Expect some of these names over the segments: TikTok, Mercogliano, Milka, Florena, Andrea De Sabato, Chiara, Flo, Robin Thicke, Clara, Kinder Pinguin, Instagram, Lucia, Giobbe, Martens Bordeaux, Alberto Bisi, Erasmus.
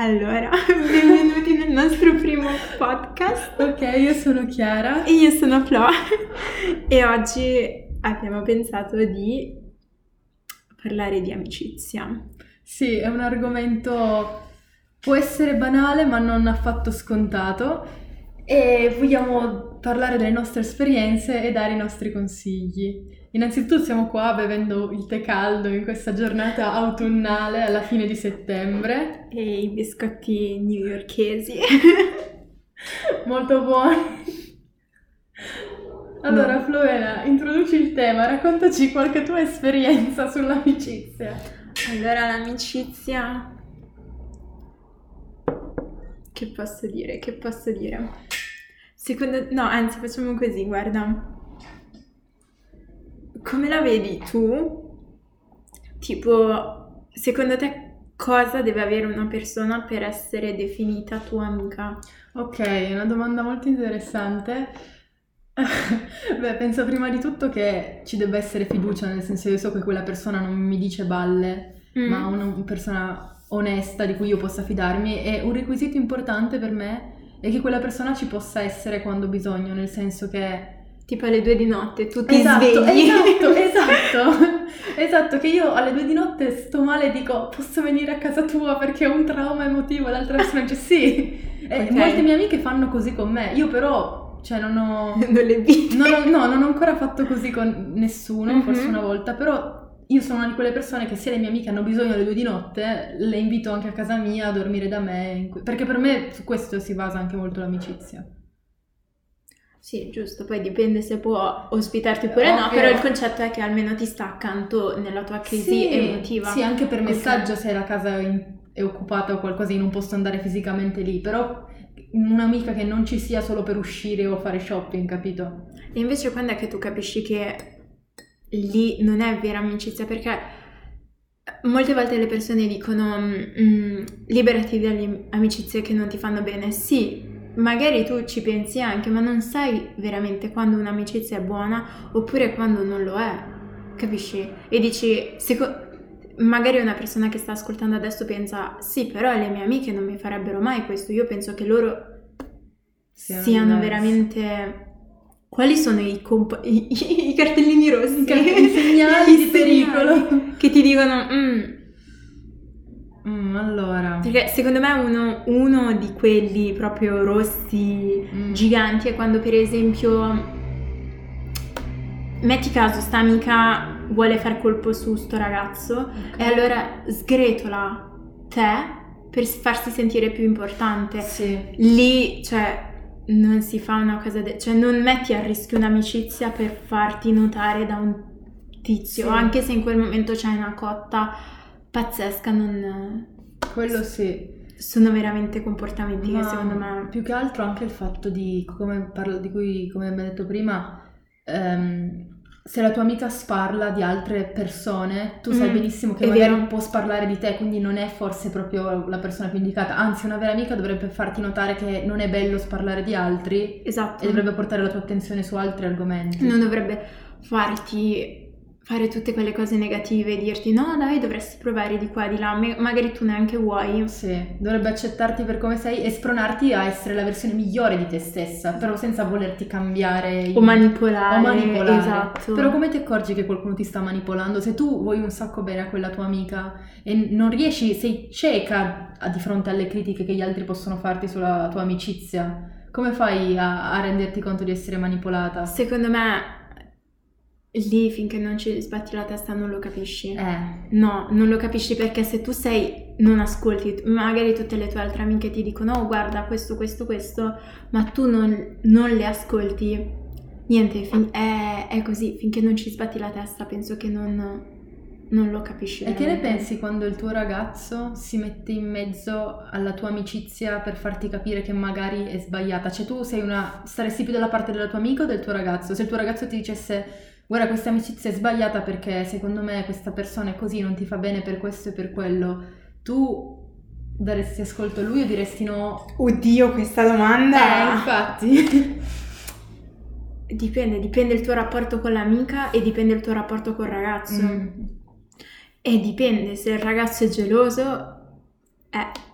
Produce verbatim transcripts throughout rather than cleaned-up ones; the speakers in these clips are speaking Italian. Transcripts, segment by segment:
Allora, benvenuti nel nostro primo podcast. Ok, io sono Chiara. E io sono Flo. E oggi abbiamo pensato di parlare di amicizia. Sì, è un argomento... può essere banale, ma non affatto scontato. E vogliamo parlare delle nostre esperienze e dare i nostri consigli. Innanzitutto siamo qua bevendo il tè caldo in questa giornata autunnale alla fine di settembre. E i biscotti newyorkesi. Molto buoni. Allora, no. Florena, introduci il tema, raccontaci qualche tua esperienza sull'amicizia. Allora, l'amicizia... Che posso dire? Che posso dire? Secondo... No, anzi, facciamo così, guarda. Come la vedi tu? Tipo, secondo te cosa deve avere una persona per essere definita tua amica? Ok, è una domanda molto interessante. Beh, penso prima di tutto che ci debba essere fiducia, nel senso io so che quella persona non mi dice balle, mm. ma una persona... onesta di cui io possa fidarmi, e un requisito importante per me è che quella persona ci possa essere quando ho bisogno, nel senso che tipo alle due di notte tu ti esatto, svegli esatto, esatto esatto, che io alle due di notte sto male e dico posso venire a casa tua perché ho un trauma emotivo, l'altra persona dice sì, e okay. Molte mie amiche fanno così con me, io però cioè non ho non le vite. Non ho, no, non ho ancora fatto così con nessuno, mm-hmm. forse una volta, però io sono una di quelle persone che se le mie amiche hanno bisogno alle due di notte, le invito anche a casa mia a dormire da me, perché per me su questo si basa anche molto l'amicizia. Sì, giusto, poi dipende se può ospitarti oppure no, però il concetto è che almeno ti sta accanto nella tua crisi sì, emotiva. Sì, anche per messaggio, se la casa è occupata o qualcosa io non posso andare fisicamente lì, però un'amica che non ci sia solo per uscire o fare shopping, capito? E invece quando è che tu capisci che... lì non è vera amicizia, perché molte volte le persone dicono mm, liberati dalle amicizie che non ti fanno bene. Sì, magari tu ci pensi anche, ma non sai veramente quando un'amicizia è buona oppure quando non lo è, capisci? E dici, seco- magari una persona che sta ascoltando adesso pensa sì, però le mie amiche non mi farebbero mai questo, io penso che loro siano, siano veramente... Quali sono i, comp- i, i cartellini rossi? I cartellini segnali di pericolo che ti dicono mm. Mm, allora. Perché secondo me uno, uno di quelli proprio rossi mm. giganti è quando per esempio metti caso sta amica vuole far colpo su sto ragazzo, okay. E allora sgretola te per farsi sentire più importante, sì. Lì cioè non si fa una cosa, de- cioè non metti a rischio un'amicizia per farti notare da un tizio, sì. Anche se in quel momento c'è una cotta pazzesca, non... Quello sì. Sono veramente comportamenti ma che secondo me... Più che altro anche il fatto di, come parlo di cui, come abbiamo detto prima, ehm, se la tua amica sparla di altre persone, tu mm, sai benissimo che magari non può sparlare di te, quindi non è forse proprio la persona più indicata. Anzi, una vera amica dovrebbe farti notare che non è bello sparlare di altri, esatto. E dovrebbe portare la tua attenzione su altri argomenti. Non dovrebbe farti fare tutte quelle cose negative e dirti no dai, dovresti provare di qua, di là, magari tu neanche vuoi. Sì, dovrebbe accettarti per come sei e spronarti a essere la versione migliore di te stessa, però senza volerti cambiare in... o manipolare, o manipolare. Esatto. Però come ti accorgi che qualcuno ti sta manipolando? Se tu vuoi un sacco bene a quella tua amica e non riesci, sei cieca a, di fronte alle critiche che gli altri possono farti sulla tua amicizia, come fai a, a renderti conto di essere manipolata? Secondo me lì finché non ci sbatti la testa non lo capisci, eh. No, non lo capisci, perché se tu sei, non ascolti, magari tutte le tue altre amiche ti dicono oh guarda questo, questo, questo, ma tu non, non le ascolti, niente, fin- è, è così, finché non ci sbatti la testa penso che non, non lo capisci. E che ne pensi quando il tuo ragazzo si mette in mezzo alla tua amicizia per farti capire che magari è sbagliata? Cioè tu sei una, saresti più dalla parte della tua amica o del tuo ragazzo? Se il tuo ragazzo ti dicesse guarda questa amicizia è sbagliata perché secondo me questa persona è così, non ti fa bene per questo e per quello, tu daresti ascolto a lui o diresti no? Oddio, questa domanda! Eh, infatti! Dipende, dipende il tuo rapporto con l'amica e dipende il tuo rapporto col ragazzo. Mm. E dipende, se il ragazzo è geloso, eh...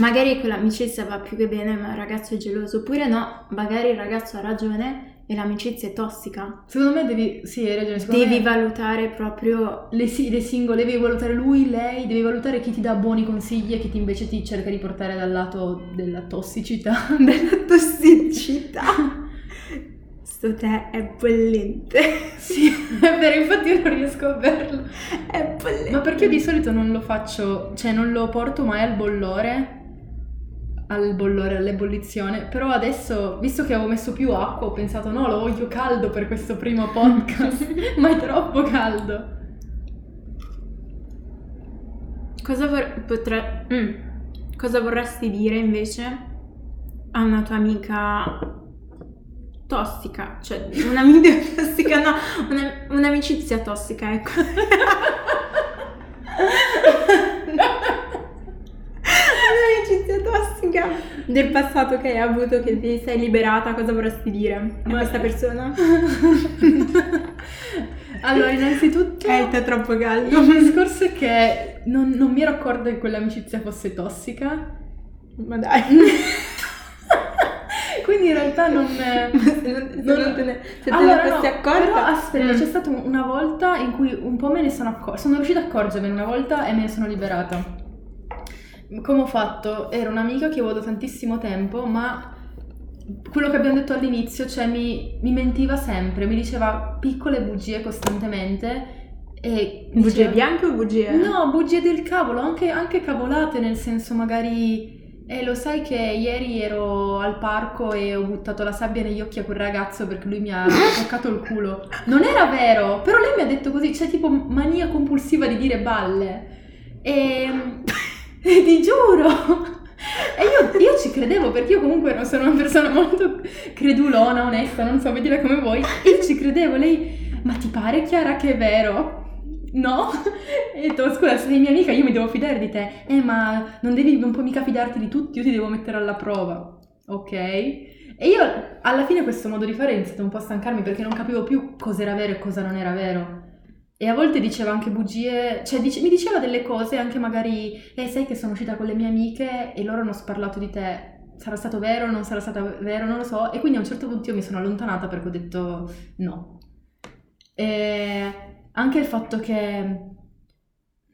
magari quell'amicizia va più che bene, ma il ragazzo è geloso, oppure no, magari il ragazzo ha ragione e l'amicizia è tossica. Secondo me devi, sì, hai ragione, secondo devi me valutare proprio le, le singole, devi valutare lui, lei, devi valutare chi ti dà buoni consigli e chi ti invece ti cerca di portare dal lato della tossicità. Della tossicità. Sto tè è bollente. Sì, è vero, infatti io non riesco a berlo. È bollente. Ma perché io di solito non lo faccio, cioè non lo porto mai al bollore. al bollore, all'ebollizione, però adesso, visto che avevo messo più acqua, ho pensato no, lo voglio caldo per questo primo podcast, ma è troppo caldo. Cosa, vor- potre- mm. Cosa vorresti dire invece a una tua amica tossica? Cioè, un'amica tossica, no, una, un'amicizia tossica, ecco. Un'amicizia tossica del passato che hai avuto, che ti sei liberata, cosa vorresti dire a Ma... questa persona? Allora, innanzitutto eh, è troppo caldo. Il discorso è che non, non mi ero accorta che quell'amicizia fosse tossica. Ma dai. Quindi in realtà non... se non, se non, non te ne, se allora, te ne fossi accorta... Però aspetta, mm. c'è stata una volta in cui un po' me ne sono accorta, sono riuscita a accorgermene una volta e me ne sono liberata. Come ho fatto? Era un'amica che avevo da tantissimo tempo, ma quello che abbiamo detto all'inizio, cioè mi, mi mentiva sempre, mi diceva piccole bugie costantemente e bugie diceva, bianche o bugie? No, bugie del cavolo, anche, anche cavolate, nel senso magari eh, lo sai che ieri ero al parco e ho buttato la sabbia negli occhi a quel ragazzo perché lui mi ha toccato il culo. Non era vero, però lei mi ha detto così, cioè tipo mania compulsiva di dire balle e... ti giuro! E io, io ci credevo, perché io comunque non sono una persona molto credulona, onesta, non so, vedila come voi. Io ci credevo, lei, ma ti pare Chiara che è vero? No? E ho detto, scusa, sei mia amica, io mi devo fidare di te. Eh, ma non devi un po' mica fidarti di tutti, io ti devo mettere alla prova. Ok? E io, alla fine, questo modo di fare è iniziato un po' a stancarmi, perché non capivo più cosa era vero e cosa non era vero. E a volte diceva anche bugie, cioè dice, mi diceva delle cose anche magari, eh sai che sono uscita con le mie amiche e loro hanno sparlato di te, sarà stato vero, non sarà stato vero, non lo so, e quindi a un certo punto io mi sono allontanata perché ho detto no. E anche il fatto che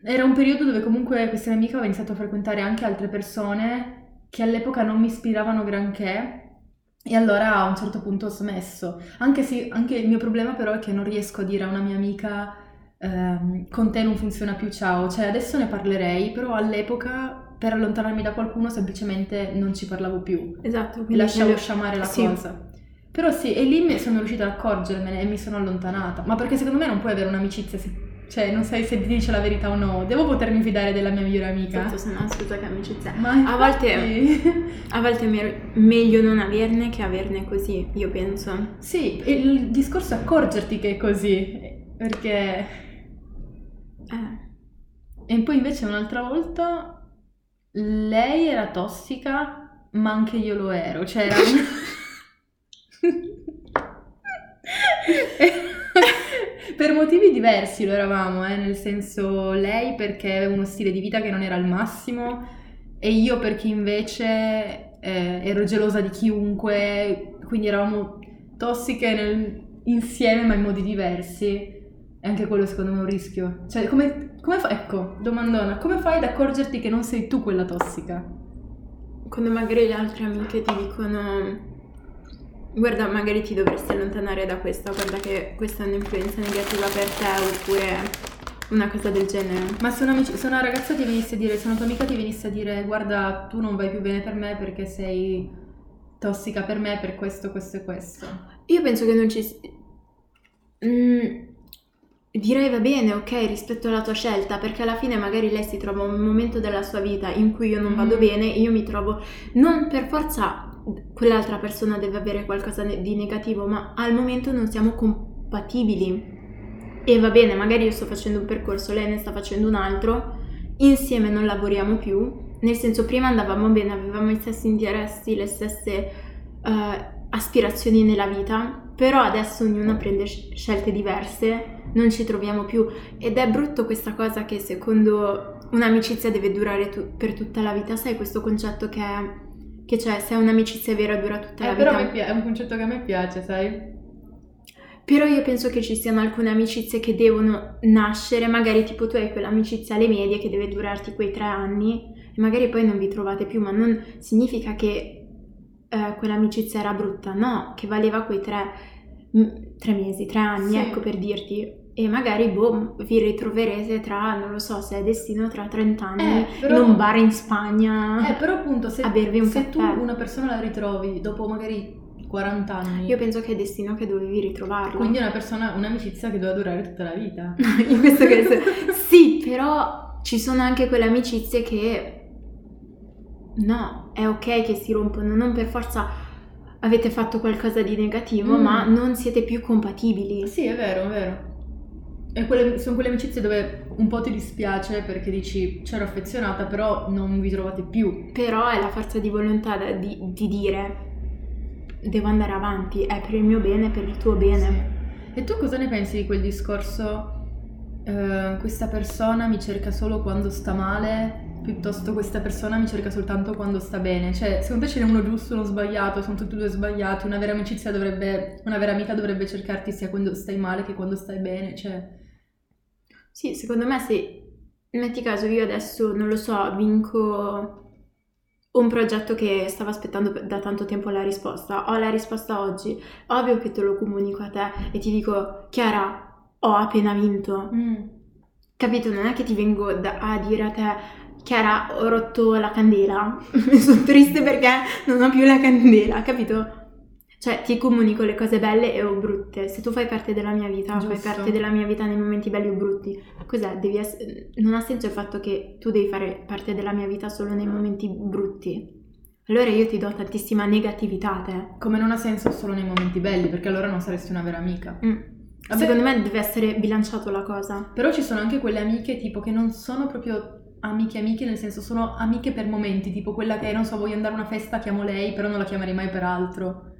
era un periodo dove comunque questa mia amica aveva iniziato a frequentare anche altre persone che all'epoca non mi ispiravano granché. E allora a un certo punto ho smesso, anche se anche il mio problema però è che non riesco a dire a una mia amica Um, con te non funziona più, ciao, cioè adesso ne parlerei, però all'epoca per allontanarmi da qualcuno semplicemente non ci parlavo più. Esatto, quindi lasciavo io... sciamare la sì. cosa. Però sì, e lì mi sono riuscita ad accorgermene e mi sono allontanata, ma perché secondo me non puoi avere un'amicizia se... cioè non sai se ti dice la verità o no, devo potermi fidare della mia migliore amica. Esatto, se no, scusa che amicizia. Ma a volte sì. a volte è meglio non averne che averne così, io penso. Sì, e il discorso è accorgerti che è così, perché... Eh. E poi invece un'altra volta lei era tossica, ma anche io lo ero, cioè era per motivi diversi lo eravamo, eh? Nel senso lei perché aveva uno stile di vita che non era al massimo e io perché invece eh, ero gelosa di chiunque, quindi eravamo tossiche nel... insieme ma in modi diversi. E anche quello secondo me è un rischio. Cioè, come, come fa- ecco, domandona, come fai ad accorgerti che non sei tu quella tossica? Quando magari le altre amiche ti dicono guarda, magari ti dovresti allontanare da questa, guarda che questa è un'influenza negativa per te, oppure una cosa del genere. Ma se una, amici- se una ragazza ti venisse a dire, se una tua amica ti venisse a dire guarda, tu non vai più bene per me perché sei tossica per me per questo, questo e questo. Io penso che non ci... Mm. Direi va bene, ok, rispetto alla tua scelta, perché alla fine magari lei si trova un momento della sua vita in cui io non vado mm. bene e io mi trovo, non per forza quell'altra persona deve avere qualcosa di negativo, ma al momento non siamo compatibili e va bene, magari io sto facendo un percorso, lei ne sta facendo un altro, insieme non lavoriamo più, nel senso prima andavamo bene, avevamo gli stessi interessi, le stesse uh, aspirazioni nella vita, però adesso ognuno prende scelte diverse, non ci troviamo più ed è brutto questa cosa che secondo un'amicizia deve durare tu- per tutta la vita, sai questo concetto che, che c'è, se un'amicizia vera dura tutta eh, la però vita. Però è un concetto che a me piace, sai? Però io penso che ci siano alcune amicizie che devono nascere, magari tipo tu hai quell'amicizia alle medie che deve durarti quei tre anni e magari poi non vi trovate più, ma non significa che eh, quell'amicizia era brutta, no, che valeva quei tre, mh, tre mesi, tre anni, sì. Ecco per dirti. E magari, boh, vi ritroverete tra, non lo so, se è destino, tra trent'anni, eh, però, in un bar in Spagna eh, però appunto, se, a bervi un se caffè. Se tu una persona la ritrovi dopo magari quarant'anni... Io penso che è destino che dovevi ritrovarla. Quindi una persona, un'amicizia che doveva durare tutta la vita. In questo caso... sì, però ci sono anche quelle amicizie che... No, è ok che si rompono, non per forza... Avete fatto qualcosa di negativo, mm. ma non siete più compatibili. Sì, è vero, è vero. E quelle, sono quelle amicizie dove un po' ti dispiace perché dici c'ero affezionata però non vi trovate più. Però è la forza di volontà da, di, di dire devo andare avanti, è per il mio bene, per il tuo bene. Sì. E tu cosa ne pensi di quel discorso eh, questa persona mi cerca solo quando sta male piuttosto questa persona mi cerca soltanto quando sta bene? Cioè secondo te ce n'è uno giusto, uno sbagliato, sono tutti e due sbagliati? Una vera amicizia dovrebbe, una vera amica dovrebbe cercarti sia quando stai male che quando stai bene, cioè... Sì, secondo me se, metti caso, io adesso, non lo so, vinco un progetto che stavo aspettando da tanto tempo la risposta, ho la risposta oggi, ovvio che te lo comunico a te e ti dico, Chiara, ho appena vinto, mm. capito? Non è che ti vengo da, a dire a te, Chiara, ho rotto la candela, sono triste perché non ho più la candela, capito? Cioè ti comunico le cose belle e o brutte, se tu fai parte della mia vita, giusto. Fai parte della mia vita nei momenti belli o brutti, cos'è? Devi ess- non ha senso il fatto che tu devi fare parte della mia vita solo nei momenti brutti, allora io ti do tantissima negatività a te. Come non ha senso solo nei momenti belli, perché allora non saresti una vera amica. Mm. Vabbè, secondo me deve essere bilanciato la cosa. Però ci sono anche quelle amiche tipo che non sono proprio... amiche amiche nel senso sono amiche per momenti, tipo quella che non so voglio andare a una festa chiamo lei però non la chiamerei mai per altro,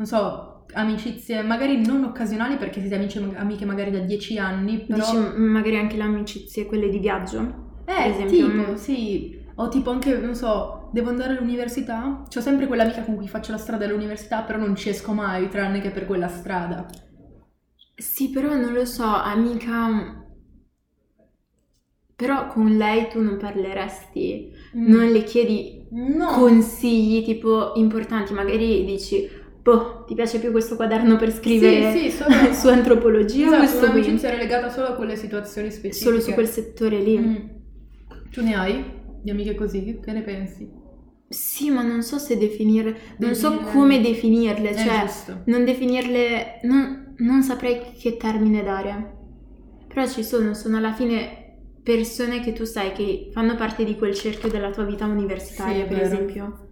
non so, amicizie magari non occasionali perché siete amici, amiche magari da dieci anni però... Dici magari anche le amicizie quelle di viaggio eh tipo sì, o tipo anche non so devo andare all'università, c'ho sempre quell'amica con cui faccio la strada all'università però non ci esco mai tranne che per quella strada. Sì, però non lo so, amica... Però con lei tu non parleresti, mm. non le chiedi no. consigli tipo importanti, magari dici, boh, ti piace più questo quaderno per scrivere sì, sì, solo... su antropologia? Esatto, questo un'amicizia era legata solo a quelle situazioni specifiche. Solo su quel settore lì. Mm. Tu ne hai di amiche così? Che ne pensi? Sì, ma non so se definire, non definirle. so come definirle, cioè non definirle, non, non saprei che termine dare. Però ci sono, sono alla fine... persone che tu sai che fanno parte di quel cerchio della tua vita universitaria, sì, per vero. esempio,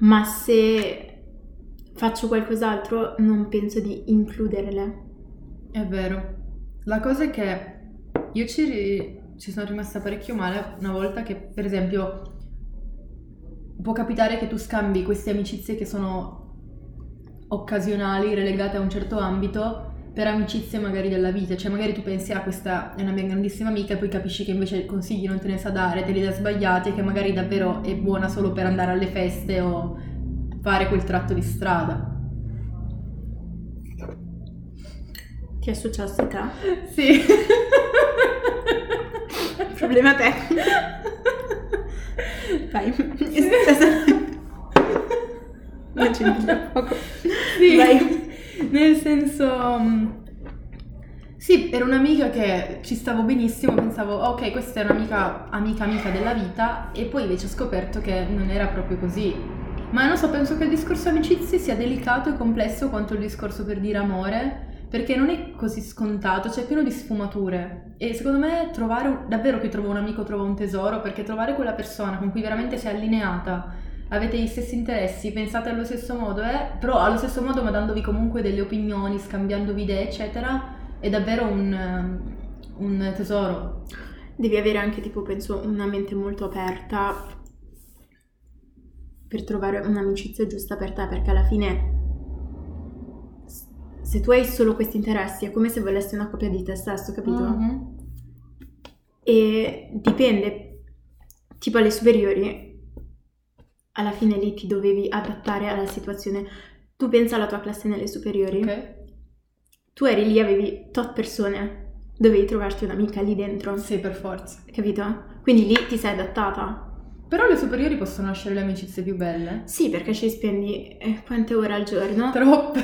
ma se faccio qualcos'altro non penso di includerle. È vero. La cosa è che io ci, ri... ci sono rimasta parecchio male una volta che, per esempio, può capitare che tu scambi queste amicizie che sono occasionali, relegate a un certo ambito, per amicizie magari della vita, cioè magari tu pensi ah questa è una mia grandissima amica e poi capisci che invece consigli non te ne sa dare, te li dà sbagliati e che magari davvero è buona solo per andare alle feste o fare quel tratto di strada. Ti è successo a te? Sì. Problema te. Vai. Non c'è il fuoco. Sì. Vai. Nel senso, sì, era un'amica che ci stavo benissimo, pensavo ok questa è un'amica amica amica della vita e poi invece ho scoperto che non era proprio così. Ma non so, penso che il discorso amicizie sia delicato e complesso quanto il discorso per dire amore, perché non è così scontato, c'è cioè pieno di sfumature e secondo me trovare, davvero che trovo un amico trova un tesoro, perché trovare quella persona con cui veramente sei allineata, avete gli stessi interessi, pensate allo stesso modo, eh? Però allo stesso modo ma dandovi comunque delle opinioni, scambiandovi idee, eccetera, è davvero un, un tesoro. Devi avere anche, tipo, penso, una mente molto aperta per trovare un'amicizia giusta per te, perché alla fine se tu hai solo questi interessi è come se volessi una copia di te stesso, capito? Mm-hmm. e dipende, tipo alle superiori alla fine lì ti dovevi adattare alla situazione. Tu pensa alla tua classe nelle superiori, okay. Tu eri lì, avevi tot persone, dovevi trovarti un'amica lì dentro. Sì, per forza. Capito? Quindi lì ti sei adattata. Però le superiori possono nascere le amicizie più belle. Sì, perché ci spendi eh, quante ore al giorno? Troppe.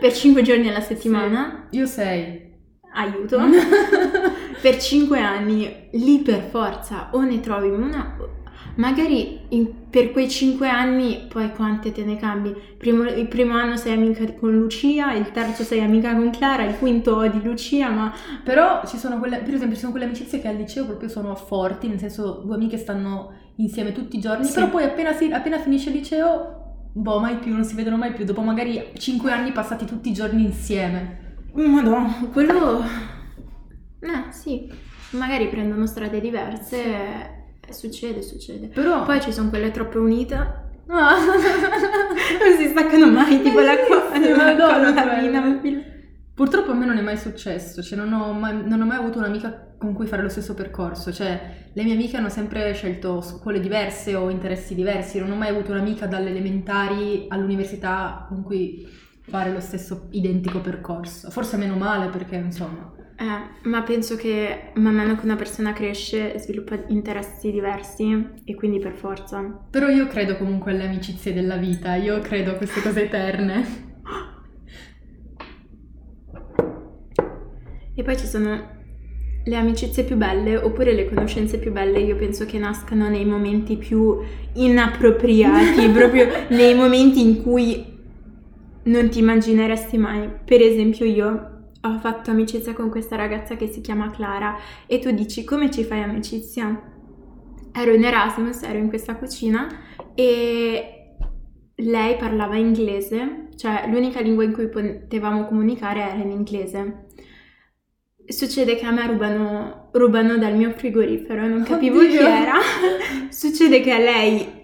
Per cinque giorni alla settimana. Sì. Io sei. Aiuto. Per cinque anni, lì per forza, o ne trovi una... Magari in, per quei cinque anni poi quante te ne cambi? Primo, il primo anno sei amica con Lucia, il terzo sei amica con Clara, il quinto di Lucia, ma... Però ci sono quelle, per esempio ci sono quelle amicizie che al liceo proprio sono forti, nel senso due amiche stanno insieme tutti i giorni, sì. Però poi appena, si, appena finisce il liceo, boh, mai più, non si vedono mai più, dopo magari cinque anni passati tutti i giorni insieme. Madonna, quello... Eh, sì, magari prendono strade diverse... Sì. Succede, succede. Però poi ci sono quelle troppo unite. No. Non si staccano mai, tipo la corda. Purtroppo a me non è mai successo, cioè non ho mai, non ho mai avuto un'amica con cui fare lo stesso percorso, cioè le mie amiche hanno sempre scelto scuole diverse o interessi diversi, non ho mai avuto un'amica dalle elementari all'università con cui fare lo stesso identico percorso. Forse meno male perché insomma... Eh, ma penso che man mano che una persona cresce sviluppa interessi diversi e quindi per forza. Però io credo comunque alle amicizie della vita, io credo a queste cose eterne. E poi ci sono le amicizie più belle oppure le conoscenze più belle, io penso che nascano nei momenti più inappropriati, proprio nei momenti in cui non ti immagineresti mai. Per esempio io... ho fatto amicizia con questa ragazza che si chiama Clara e tu dici come ci fai amicizia? Ero in Erasmus, ero in questa cucina e lei parlava inglese, cioè l'unica lingua in cui potevamo comunicare era in inglese. Succede che a me rubano, rubano dal mio frigorifero, non capivo Oddio. Chi era. Succede che a lei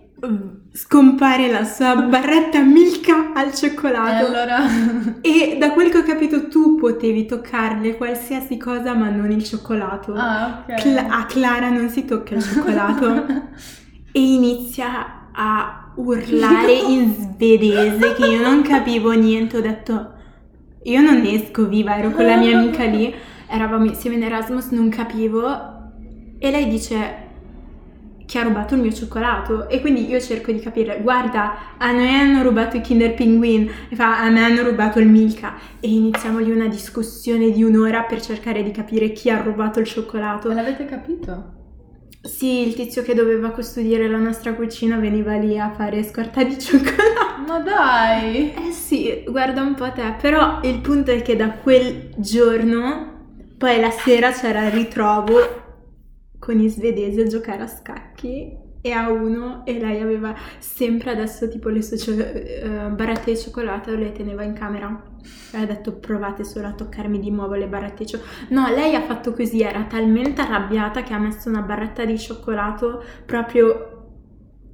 scompare la sua barretta Milka al cioccolato e, allora... e da quel che ho capito tu potevi toccarle qualsiasi cosa ma non il cioccolato. Ah, okay. Cla- a Clara non si tocca il cioccolato e inizia a urlare in svedese che io non capivo niente, ho detto io non esco viva, ero con la mia amica lì, eravamo insieme in Erasmus, non capivo e lei dice che ha rubato il mio cioccolato e quindi io cerco di capire, guarda a noi hanno rubato i Kinder Pinguin e fa a me hanno rubato il Milka e iniziamo lì una discussione di un'ora per cercare di capire chi ha rubato il cioccolato. Ma l'avete capito? Sì, il tizio che doveva custodire la nostra cucina veniva lì a fare scorta di cioccolato. Ma dai! Eh sì, guarda un po' te, però il punto è che da quel giorno poi la sera c'era il ritrovo con i svedesi a giocare a scacchi e a uno e lei aveva sempre adesso tipo le sue uh, barrette di cioccolato le teneva in camera e ha detto provate solo a toccarmi di nuovo le barrette di cioccolato. No, lei ha fatto così, era talmente arrabbiata che ha messo una barretta di cioccolato proprio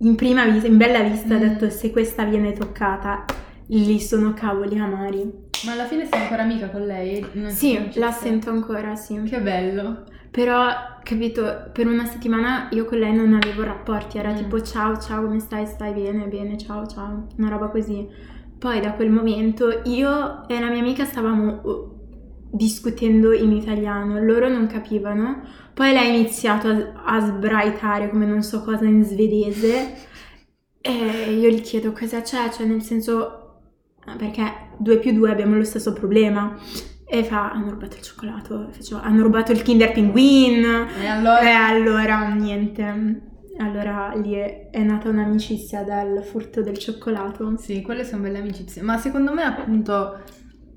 in prima vista, in bella vista, mm. Ha detto se questa viene toccata lì sono cavoli amari. Ma alla fine sei ancora amica con lei? Non sì, la sento ancora, sì. Che bello. Però, capito, per una settimana io con lei non avevo rapporti, era mm. tipo ciao, ciao, come stai? Stai bene, bene, ciao, ciao, una roba così. Poi da quel momento io e la mia amica stavamo discutendo in italiano, loro non capivano, poi lei ha iniziato a, a sbraitare come non so cosa in svedese e io gli chiedo cosa c'è, cioè nel senso, perché due più due abbiamo lo stesso problema. E fa, hanno rubato il cioccolato, faccio, hanno rubato il Kinder Pinguin, e allora? E allora niente, allora lì è, è nata un'amicizia dal furto del cioccolato. Sì, quelle sono belle amicizie, ma secondo me appunto,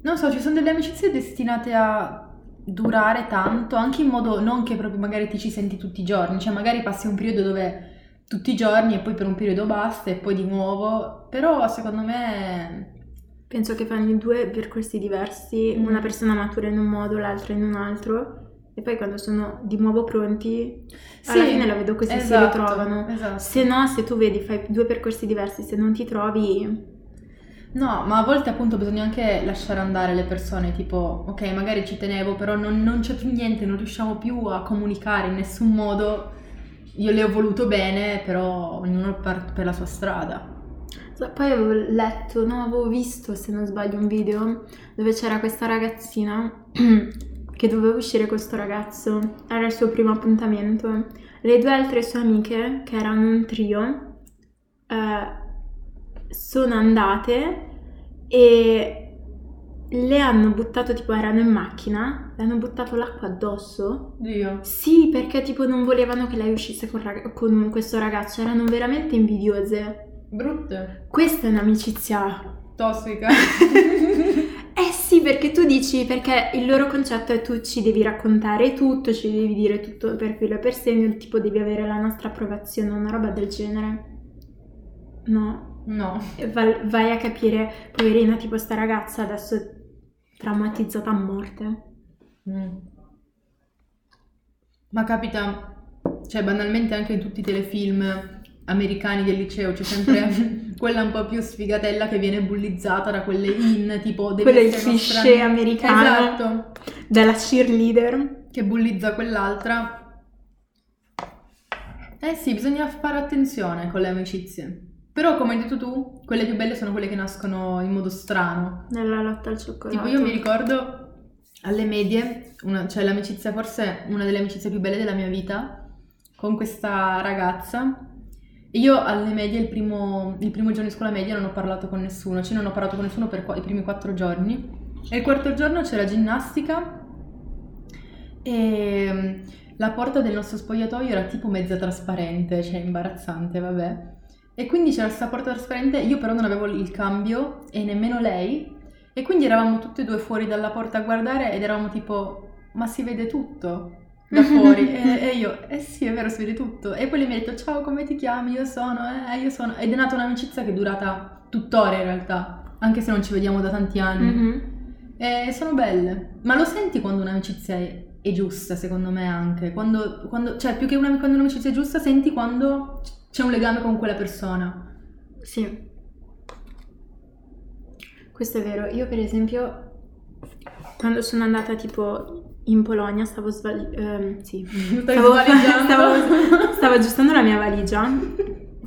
non so, ci sono delle amicizie destinate a durare tanto, anche in modo non che proprio magari ti ci senti tutti i giorni, cioè magari passi un periodo dove tutti i giorni e poi per un periodo basta e poi di nuovo, però secondo me... Penso che fanno due percorsi diversi, una persona matura in un modo, l'altra in un altro, e poi quando sono di nuovo pronti, alla sì, fine la vedo così, esatto, si ritrovano. Esatto. Se no, se tu vedi, fai due percorsi diversi, se non ti trovi... No, ma a volte appunto bisogna anche lasciare andare le persone, tipo, ok, magari ci tenevo, però non, non c'è più niente, non riusciamo più a comunicare in nessun modo, io le ho voluto bene, però ognuno per, per la sua strada. Poi avevo letto, no, avevo visto, se non sbaglio, un video dove c'era questa ragazzina che doveva uscire con questo ragazzo, era il suo primo appuntamento, le due altre sue amiche, che erano un trio, eh, sono andate e le hanno buttato, tipo erano in macchina, le hanno buttato l'acqua addosso. Dio. Sì, perché tipo non volevano che lei uscisse con, rag- con questo ragazzo, erano veramente invidiose. Brutte. Questa è un'amicizia tossica. Eh sì, perché tu dici, perché il loro concetto è tu ci devi raccontare tutto, ci devi dire tutto per filo e per segno, tipo devi avere la nostra approvazione, una roba del genere. No. No. Vai a capire, poverina, tipo sta ragazza adesso è traumatizzata a morte. Mm. Ma capita, cioè banalmente anche in tutti i telefilm americani del liceo c'è sempre quella un po' più sfigatella che viene bullizzata da quelle in, tipo... Quelle cliché americane. Esatto. Della cheerleader. Che bullizza quell'altra. Eh sì, bisogna fare attenzione con le amicizie. Però, come hai detto tu, quelle più belle sono quelle che nascono in modo strano. Nella lotta al cioccolato. Tipo, io mi ricordo alle medie, una, cioè l'amicizia, forse una delle amicizie più belle della mia vita, con questa ragazza. Io alle medie, il primo, il primo giorno di scuola media, non ho parlato con nessuno. Cioè, non ho parlato con nessuno per i primi quattro giorni. E il quarto giorno c'era ginnastica e la porta del nostro spogliatoio era tipo mezza trasparente, cioè imbarazzante, vabbè. E quindi c'era questa porta trasparente, io però non avevo il cambio e nemmeno lei, e quindi eravamo tutte e due fuori dalla porta a guardare ed eravamo tipo, ma si vede tutto da fuori? e, e io, eh sì è vero, si vede tutto. E poi lei mi ha detto, ciao come ti chiami, io sono, eh io sono, ed è nata un'amicizia che è durata tuttora in realtà, anche se non ci vediamo da tanti anni. Mm-hmm. E sono belle, ma lo senti quando un'amicizia è, è giusta, secondo me anche, quando, quando cioè più che una, quando un'amicizia è giusta senti quando... C'è un legame con quella persona. Sì. Questo è vero. Io per esempio, quando sono andata tipo in Polonia, stavo svali... Ehm, sì. Stavo, stavo, stavo aggiustando la mia valigia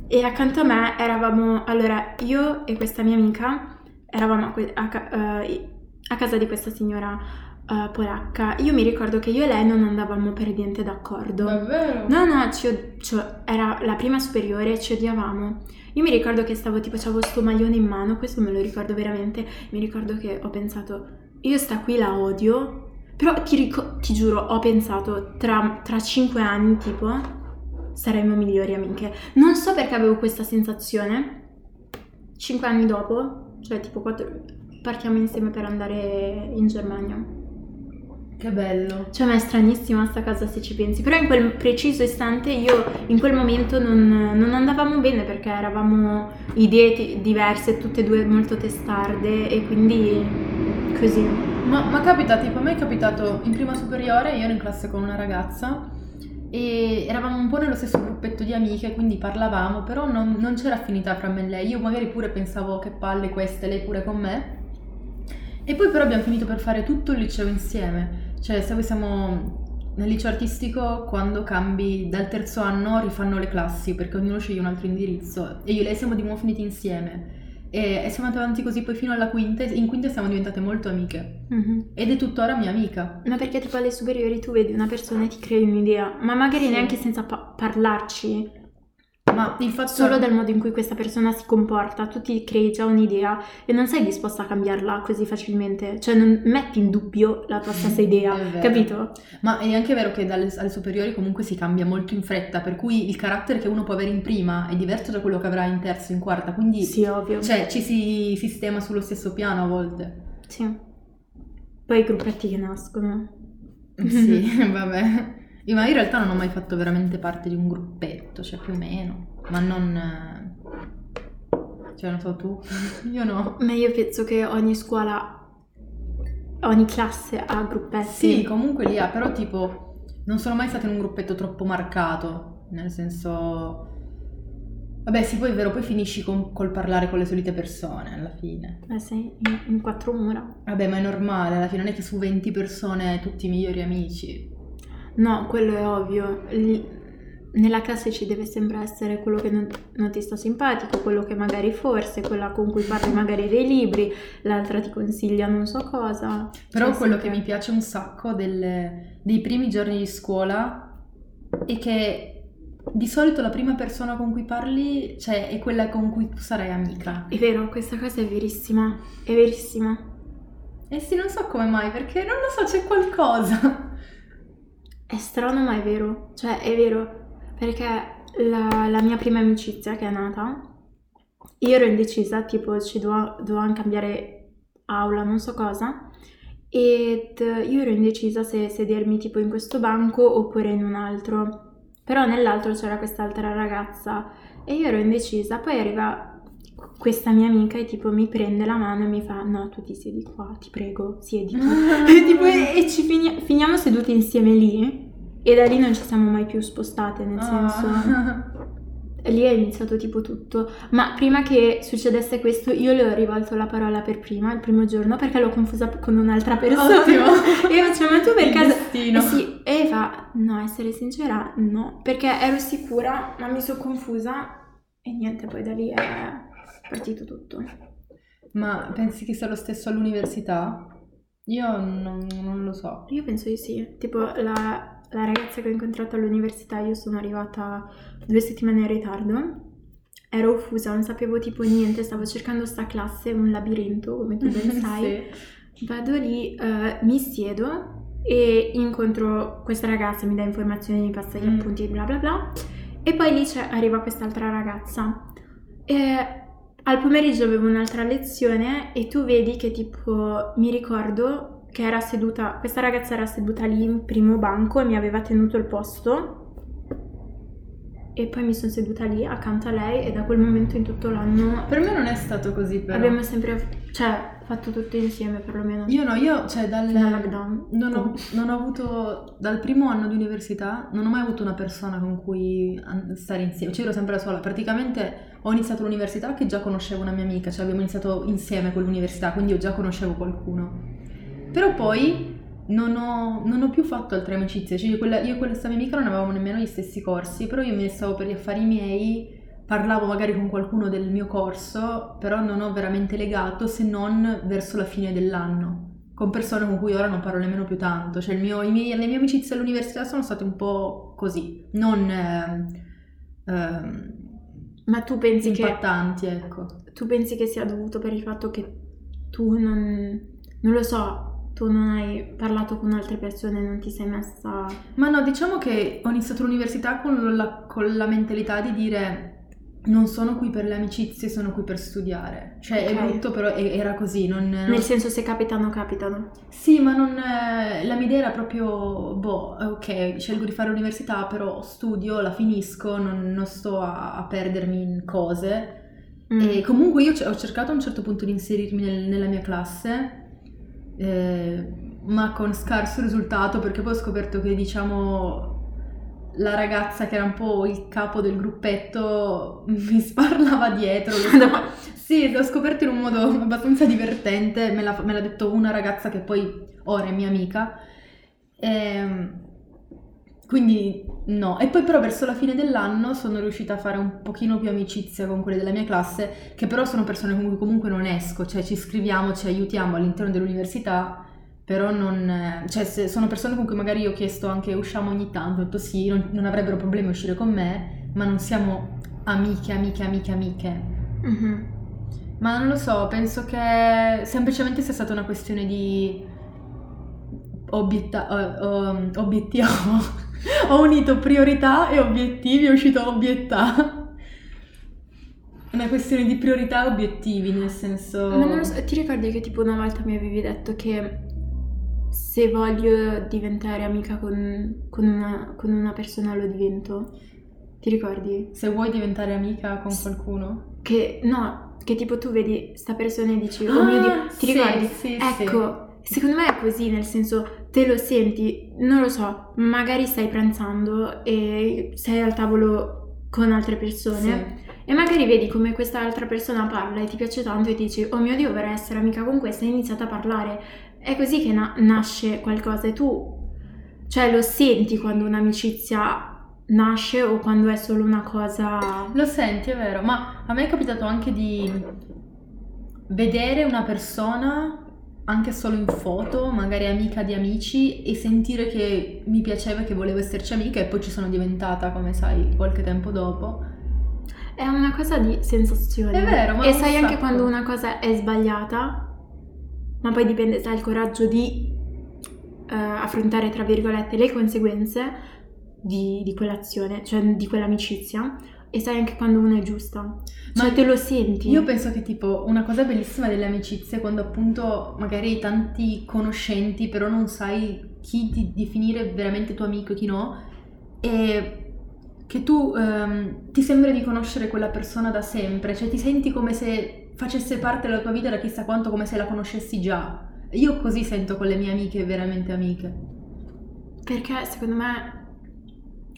e accanto a me eravamo... Allora, io e questa mia amica eravamo a, que- a, ca- uh, a casa di questa signora uh, polacca. Io mi ricordo che io e lei non andavamo per niente d'accordo. Davvero? No, no, ci ho... Cioè, era la prima superiore, ci odiavamo. Io mi ricordo che stavo tipo, c'avevo sto maglione in mano, questo me lo ricordo veramente. Mi ricordo che ho pensato, io sta qui la odio, però ti, ric- ti giuro, ho pensato tra, tra cinque anni tipo saremmo migliori amiche. Non so perché avevo questa sensazione. Cinque anni dopo, cioè tipo quattro, partiamo insieme per andare in Germania. Che bello. Cioè, ma è stranissima sta cosa se ci pensi. Però in quel preciso istante io, in quel momento, non, non andavamo bene perché eravamo idee t- diverse, tutte e due molto testarde e quindi così. Ma, ma capita, tipo, a me è capitato in prima superiore, io ero in classe con una ragazza e eravamo un po' nello stesso gruppetto di amiche, quindi parlavamo, però non, non c'era affinità fra me e lei. Io magari pure pensavo che palle queste, lei pure con me. E poi però abbiamo finito per fare tutto il liceo insieme. Cioè, se noi siamo nel liceo artistico, quando cambi dal terzo anno rifanno le classi perché ognuno sceglie un altro indirizzo e io e lei siamo di nuovo finiti insieme e, e siamo andati avanti così poi fino alla quinta. In quinta siamo diventate molto amiche. Mm-hmm. Ed è tuttora mia amica. Ma perché tipo alle superiori tu vedi una persona e ti crei un'idea, ma magari sì, neanche senza pa- parlarci, ma il fatto solo dal modo in cui questa persona si comporta tu ti crei già un'idea e non sei disposta a cambiarla così facilmente, cioè non metti in dubbio la tua stessa idea, capito? Ma è anche vero che dalle, alle superiori comunque si cambia molto in fretta, per cui il carattere che uno può avere in prima è diverso da quello che avrà in terza, in quarta, quindi sì, ovvio, cioè ci si sistema sullo stesso piano a volte. Sì, poi i gruppetti che nascono. Sì. Vabbè. Ma in realtà non ho mai fatto veramente parte di un gruppetto, cioè più o meno, ma non... cioè non so tu, io no. Ma io penso che ogni scuola, ogni classe ha gruppetti. Sì, comunque li ha, però tipo non sono mai stata in un gruppetto troppo marcato, nel senso... Vabbè sì, poi è vero, poi finisci con, col parlare con le solite persone alla fine. Eh sì, in, in quattro mura. Vabbè, ma è normale, alla fine non è che su venti persone tutti i migliori amici. No, quello è ovvio. L- nella classe ci deve sempre essere quello che non, non ti sta simpatico, quello che magari forse, quella con cui parli magari dei libri, l'altra ti consiglia non so cosa. Però cioè, quello sì che... che mi piace un sacco delle, dei primi giorni di scuola è che... di solito la prima persona con cui parli, cioè, è quella con cui tu sarai amica. È vero, questa cosa è verissima, è verissima. Eh sì, non so come mai, perché non lo so, c'è qualcosa. È strano, ma è vero, cioè è vero, perché la, la mia prima amicizia che è nata, io ero indecisa, tipo ci dovevamo cambiare aula, non so cosa, e io ero indecisa se sedermi tipo in questo banco oppure in un altro. Però nell'altro c'era quest'altra ragazza e io ero indecisa, poi arriva questa mia amica e tipo mi prende la mano e mi fa no, tu ti siedi qua, ti prego, siediti. e, tipo, e, e ci fini- finiamo sedute insieme lì e da lì non ci siamo mai più spostate, nel senso lì è iniziato tipo tutto. Ma prima che succedesse questo io le ho rivolto la parola per prima, il primo giorno, perché l'ho confusa con un'altra persona. Ottimo. E io faccio ma tu per caso... Eh sì, e fa no, essere sincera no, perché ero sicura ma mi sono confusa e niente, poi da lì è partito tutto. Ma pensi che sia lo stesso all'università? Io non, non lo so. Io penso di sì, tipo la... la ragazza che ho incontrato all'università, io sono arrivata due settimane in ritardo, ero offusa, non sapevo tipo niente, stavo cercando sta classe, un labirinto come tu ben sai. Sì. Vado lì, uh, mi siedo e incontro questa ragazza, mi dà informazioni, mi passa gli mm. appunti bla bla bla, e poi lì c'è, arriva quest'altra ragazza e al pomeriggio avevo un'altra lezione e tu vedi che tipo mi ricordo che era seduta, questa ragazza era seduta lì in primo banco e mi aveva tenuto il posto e poi mi sono seduta lì accanto a lei e da quel momento in tutto l'anno... Per me non è stato così però. Abbiamo sempre, cioè, fatto tutto insieme perlomeno. Io no, io, cioè, dal... lockdown. Non ho, non ho avuto, dal primo anno di università, non ho mai avuto una persona con cui stare insieme, cioè ero sempre da sola, praticamente... Ho iniziato l'università che già conoscevo una mia amica, cioè abbiamo iniziato insieme con l'università, quindi io già conoscevo qualcuno. Però poi non ho, non ho più fatto altre amicizie, cioè io, quella, io e questa mia amica non avevamo nemmeno gli stessi corsi, però io mi stavo per gli affari miei, parlavo magari con qualcuno del mio corso, però non ho veramente legato se non verso la fine dell'anno, con persone con cui ora non parlo nemmeno più tanto, cioè il mio, i miei, le mie amicizie all'università sono state un po' così, non... Eh, eh, Ma tu pensi impattanti, che... ecco. Tu pensi che sia dovuto per il fatto che tu non... Non lo so... Tu non hai parlato con altre persone, non ti sei messa... Ma no, diciamo che ho iniziato l'università con la, con la mentalità di dire non sono qui per le amicizie, sono qui per studiare. Cioè okay. È brutto, però è, era così. Non, Nel non... senso se capitano, capitano. Sì, ma non... la mia idea era proprio, boh, ok, scelgo di fare l'università, però studio, la finisco, non, non sto a, a perdermi in cose. Mm. E comunque io ho cercato a un certo punto di inserirmi nel, nella mia classe... Eh, ma con scarso risultato, perché poi ho scoperto che diciamo la ragazza che era un po' il capo del gruppetto mi sparlava dietro. No. Sì, l'ho scoperto in un modo abbastanza divertente, me l'ha, me l'ha detto una ragazza che poi ora è mia amica, eh, quindi no. E poi però verso la fine dell'anno sono riuscita a fare un pochino più amicizia con quelle della mia classe, che però sono persone con cui comunque non esco, cioè ci scriviamo, ci aiutiamo all'interno dell'università, però non... cioè se sono persone con cui magari io ho chiesto anche usciamo ogni tanto, ho detto sì, non, non avrebbero problemi a uscire con me, ma non siamo amiche, amiche, amiche, amiche. Mm-hmm. Ma non lo so, penso che semplicemente sia stata una questione di obietta... Uh, um, obiettivo... Ho unito priorità e obiettivi, è uscito obiettà. Una questione di priorità e obiettivi, nel senso... Ma non lo so, ti ricordi che tipo una volta mi avevi detto che se voglio diventare amica con, con, una, con una persona lo divento? Ti ricordi? Se vuoi diventare amica con qualcuno? Che no, che tipo tu vedi sta persona e dici... Oh ah, mio Dio, ti sì, ricordi? Sì, ecco, sì. Secondo me è così, nel senso... Te lo senti, non lo so, magari stai pranzando e sei al tavolo con altre persone e magari vedi come questa altra persona parla e ti piace tanto e dici oh mio Dio, vorrei essere amica con questa, e iniziate a parlare. È così che na- nasce qualcosa, e tu cioè lo senti quando un'amicizia nasce o quando è solo una cosa. Lo senti, è vero, ma a me è capitato anche di vedere una persona anche solo in foto, magari amica di amici, e sentire che mi piaceva, che volevo esserci amica, e poi ci sono diventata, come sai, qualche tempo dopo. È una cosa di sensazione. È vero, ma e sai sacco. Anche quando una cosa è sbagliata, ma poi dipende se hai il coraggio di eh, affrontare, tra virgolette, le conseguenze di, di quell'azione, cioè di quell'amicizia. E sai anche quando una è giusta, cioè ma te lo senti. Io penso che tipo una cosa bellissima delle amicizie, quando appunto magari hai tanti conoscenti però non sai chi ti definire veramente tuo amico e chi no, e che tu ehm, ti sembra di conoscere quella persona da sempre, cioè ti senti come se facesse parte della tua vita da chissà quanto, come se la conoscessi già. Io così sento con le mie amiche veramente amiche, perché secondo me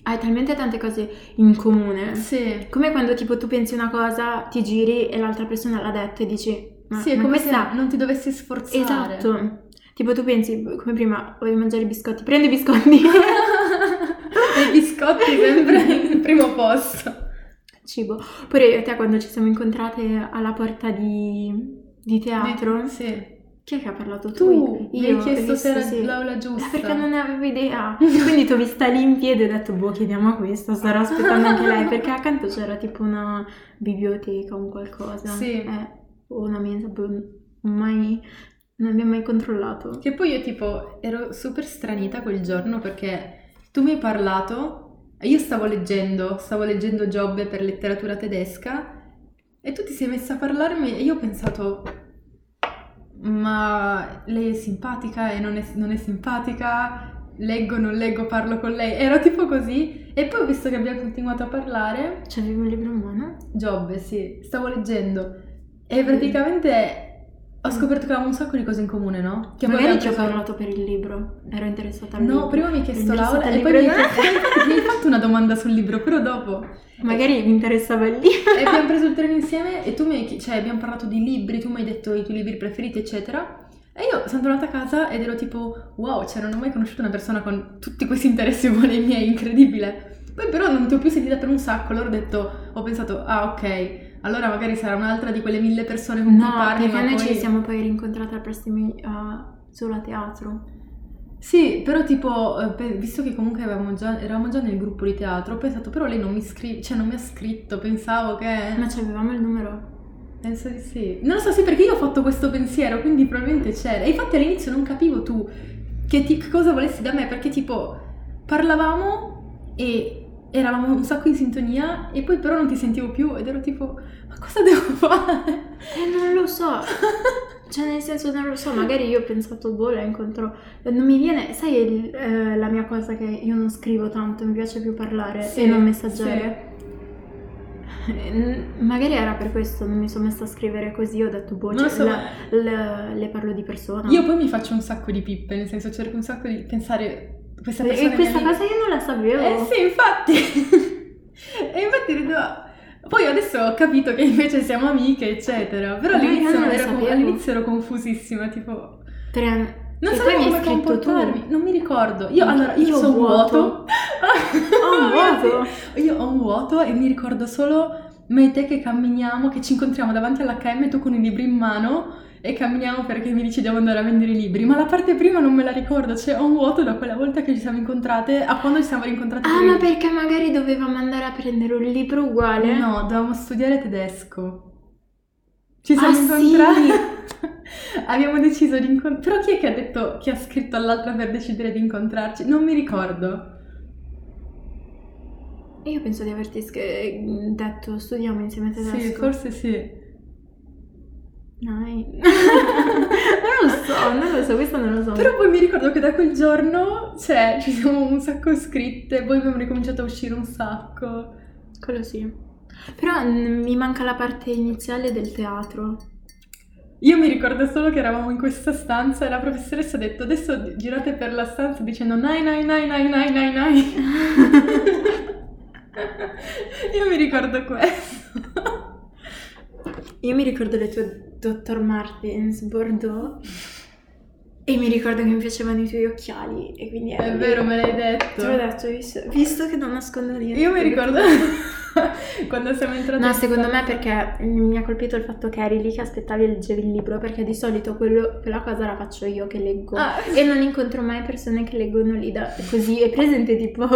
hai talmente tante cose in comune. Sì. Come quando tipo tu pensi una cosa, ti giri e l'altra persona l'ha detto e dici ma, sì, ma come questa... se non ti dovessi sforzare. Esatto. Tipo tu pensi, come prima, voglio mangiare i biscotti, prendo i biscotti. E i biscotti sempre in primo posto. Cibo. Pure io e te quando ci siamo incontrate alla porta di, di teatro. Sì. Chi è che ha parlato tu? Tu io, mi hai chiesto se era sì. L'aula giusta. Perché non ne avevo idea. Quindi ti ho vista lì in piedi e ho detto boh, chiediamo a questa, starò aspettando anche lei. Perché accanto c'era tipo una biblioteca o qualcosa. Sì. Eh, o una mensa, mai, non abbiamo mai controllato. Che poi io tipo ero super stranita quel giorno perché tu mi hai parlato e io stavo leggendo, stavo leggendo Giobbe per letteratura tedesca e tu ti sei messa a parlarmi e io ho pensato... ma lei è simpatica e non è, non è simpatica, leggo, non leggo, parlo con lei, ero tipo così. E poi ho visto che abbiamo continuato a parlare. C'avevi un libro in mano? Giobbe, sì, stavo leggendo e praticamente ho scoperto che avevamo un sacco di cose in comune, no? Che magari ci ho parlato per il libro, ero interessata al no, libro. No, prima mi hai chiesto l'aula e poi mi hai fatto una domanda sul libro, però dopo magari mi interessava il libro. E abbiamo preso il treno insieme e tu mi hai, cioè abbiamo parlato di libri, tu mi hai detto i tuoi libri preferiti eccetera. E io sono tornata a casa ed ero tipo wow, cioè non ho mai conosciuto una persona con tutti questi interessi uguali ai miei, incredibile. Poi però non ti ho più sentita per un sacco, allora ho detto, ho pensato ah ok, allora magari sarà un'altra di quelle mille persone con no, cui parli. No, perché noi poi... ci siamo poi rincontrate al prossimo uh, solo a teatro. Sì, però tipo, visto che comunque avevamo già, eravamo già nel gruppo di teatro, ho pensato però lei non mi scrive, cioè non mi ha scritto, pensavo che... Ma c'avevamo il numero? Penso di sì. Non lo so, sì, perché io ho fatto questo pensiero, quindi probabilmente c'era. E infatti all'inizio non capivo tu che, ti, che cosa volessi da me, perché tipo parlavamo e... eravamo un sacco in sintonia e poi però non ti sentivo più ed ero tipo ma cosa devo fare? Eh non lo so, cioè nel senso non lo so, magari io ho pensato boh la incontro, non mi viene, sai il, eh, la mia cosa che io non scrivo tanto, mi piace più parlare sì, e non messaggiare sì. eh, magari era per questo, non mi sono messa a scrivere così, ho detto boh, cioè, so, la, la, le parlo di persona. Io poi mi faccio un sacco di pippe, nel senso cerco un sacco di pensare questa persona e questa cosa io non la sapevo. Eh sì, infatti. E infatti rido... Poi adesso ho capito che invece siamo amiche, eccetera. Però all'inizio ero, con... all'inizio ero confusissima, tipo Tre... non sapevo come comportarmi. Tu? Non mi ricordo. Io allora io, io sono vuoto. vuoto. Ho un vuoto. Io ho un vuoto e mi ricordo solo me e te che camminiamo, che ci incontriamo davanti all'acca emme, tu con i libri in mano. E camminiamo perché mi dici devo andare a vendere i libri, ma la parte prima non me la ricordo, cioè ho un vuoto da quella volta che ci siamo incontrate a quando ci siamo rincontrate. Ah, ma perché magari dovevamo andare a prendere un libro uguale? No, dovevamo studiare tedesco. Ci siamo ah, incontrati. Sì? Abbiamo deciso di incontrarci. Però chi è che ha detto, chi ha scritto all'altra per decidere di incontrarci? Non mi ricordo. Io penso di averti sch- detto studiamo insieme a tedesco. Sì, forse sì. Dai. non lo so, non lo so, questo non lo so. Però poi mi ricordo che da quel giorno, cioè, ci siamo un sacco scritte, poi abbiamo ricominciato a uscire un sacco. Quello sì. Però n- mi manca la parte iniziale del teatro. Io mi ricordo solo che eravamo in questa stanza e la professoressa ha detto adesso girate per la stanza dicendo nai nai nai nai nai nai nai. Io mi ricordo questo. Io mi ricordo le tue dottor Martens Bordeaux e mi ricordo che mi piacevano i tuoi occhiali e quindi è vero, me l'hai detto. Te l'ho detto, visto, visto che non nascondo niente. Io mi ricordo quando siamo entrati. No, secondo me perché mi ha colpito il fatto che eri lì che aspettavi e leggevi il libro, perché di solito quello, quella cosa la faccio io che leggo ah. e non incontro mai persone che leggono lì da, così è presente tipo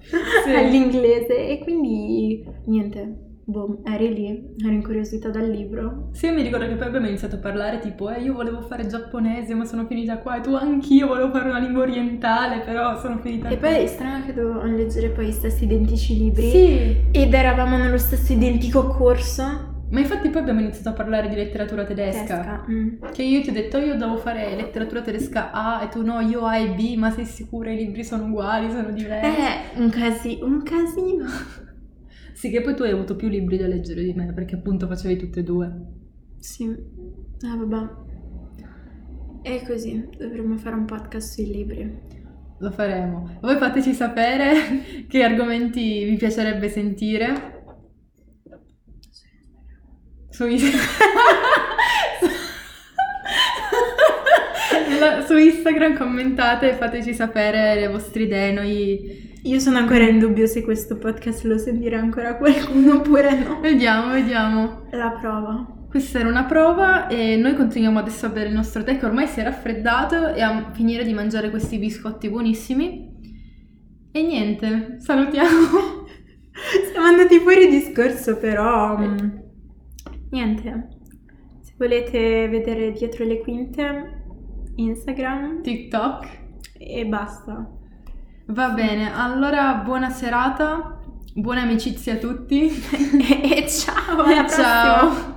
sì. all'inglese e quindi niente. Boh, eri lì, ero incuriosita dal libro. Sì, mi ricordo che poi abbiamo iniziato a parlare tipo eh, io volevo fare giapponese ma sono finita qua e tu anch'io volevo fare una lingua orientale però sono finita e qua. Poi è strano che dovevamo leggere poi gli stessi identici libri. Sì. Ed eravamo nello stesso identico corso. Ma infatti poi abbiamo iniziato a parlare di letteratura tedesca, tedesca. Mm. Che io ti ho detto io devo fare letteratura tedesca A e tu no, io A e B, ma sei sicura i libri sono uguali, sono diversi? Eh, un, casi- un casino. Sì, che poi tu hai avuto più libri da leggere di me, perché appunto facevi tutte e due. Sì, ah vabbè. E così, dovremmo fare un podcast sui libri. Lo faremo. Voi fateci sapere che argomenti vi piacerebbe sentire. Su Instagram. Su Instagram commentate e fateci sapere le vostre idee, noi... Io sono ancora in dubbio se questo podcast lo sentirà ancora qualcuno oppure no. Vediamo, vediamo. La prova. Questa era una prova e noi continuiamo adesso a bere il nostro tè che ormai si è raffreddato e a finire di mangiare questi biscotti buonissimi. E niente, salutiamo. Siamo andati fuori discorso però... Mh, niente. Se volete vedere dietro le quinte, Instagram, TikTok e basta. Va bene, allora buona serata, buona amicizia a tutti e ciao, alla prossima. Ciao!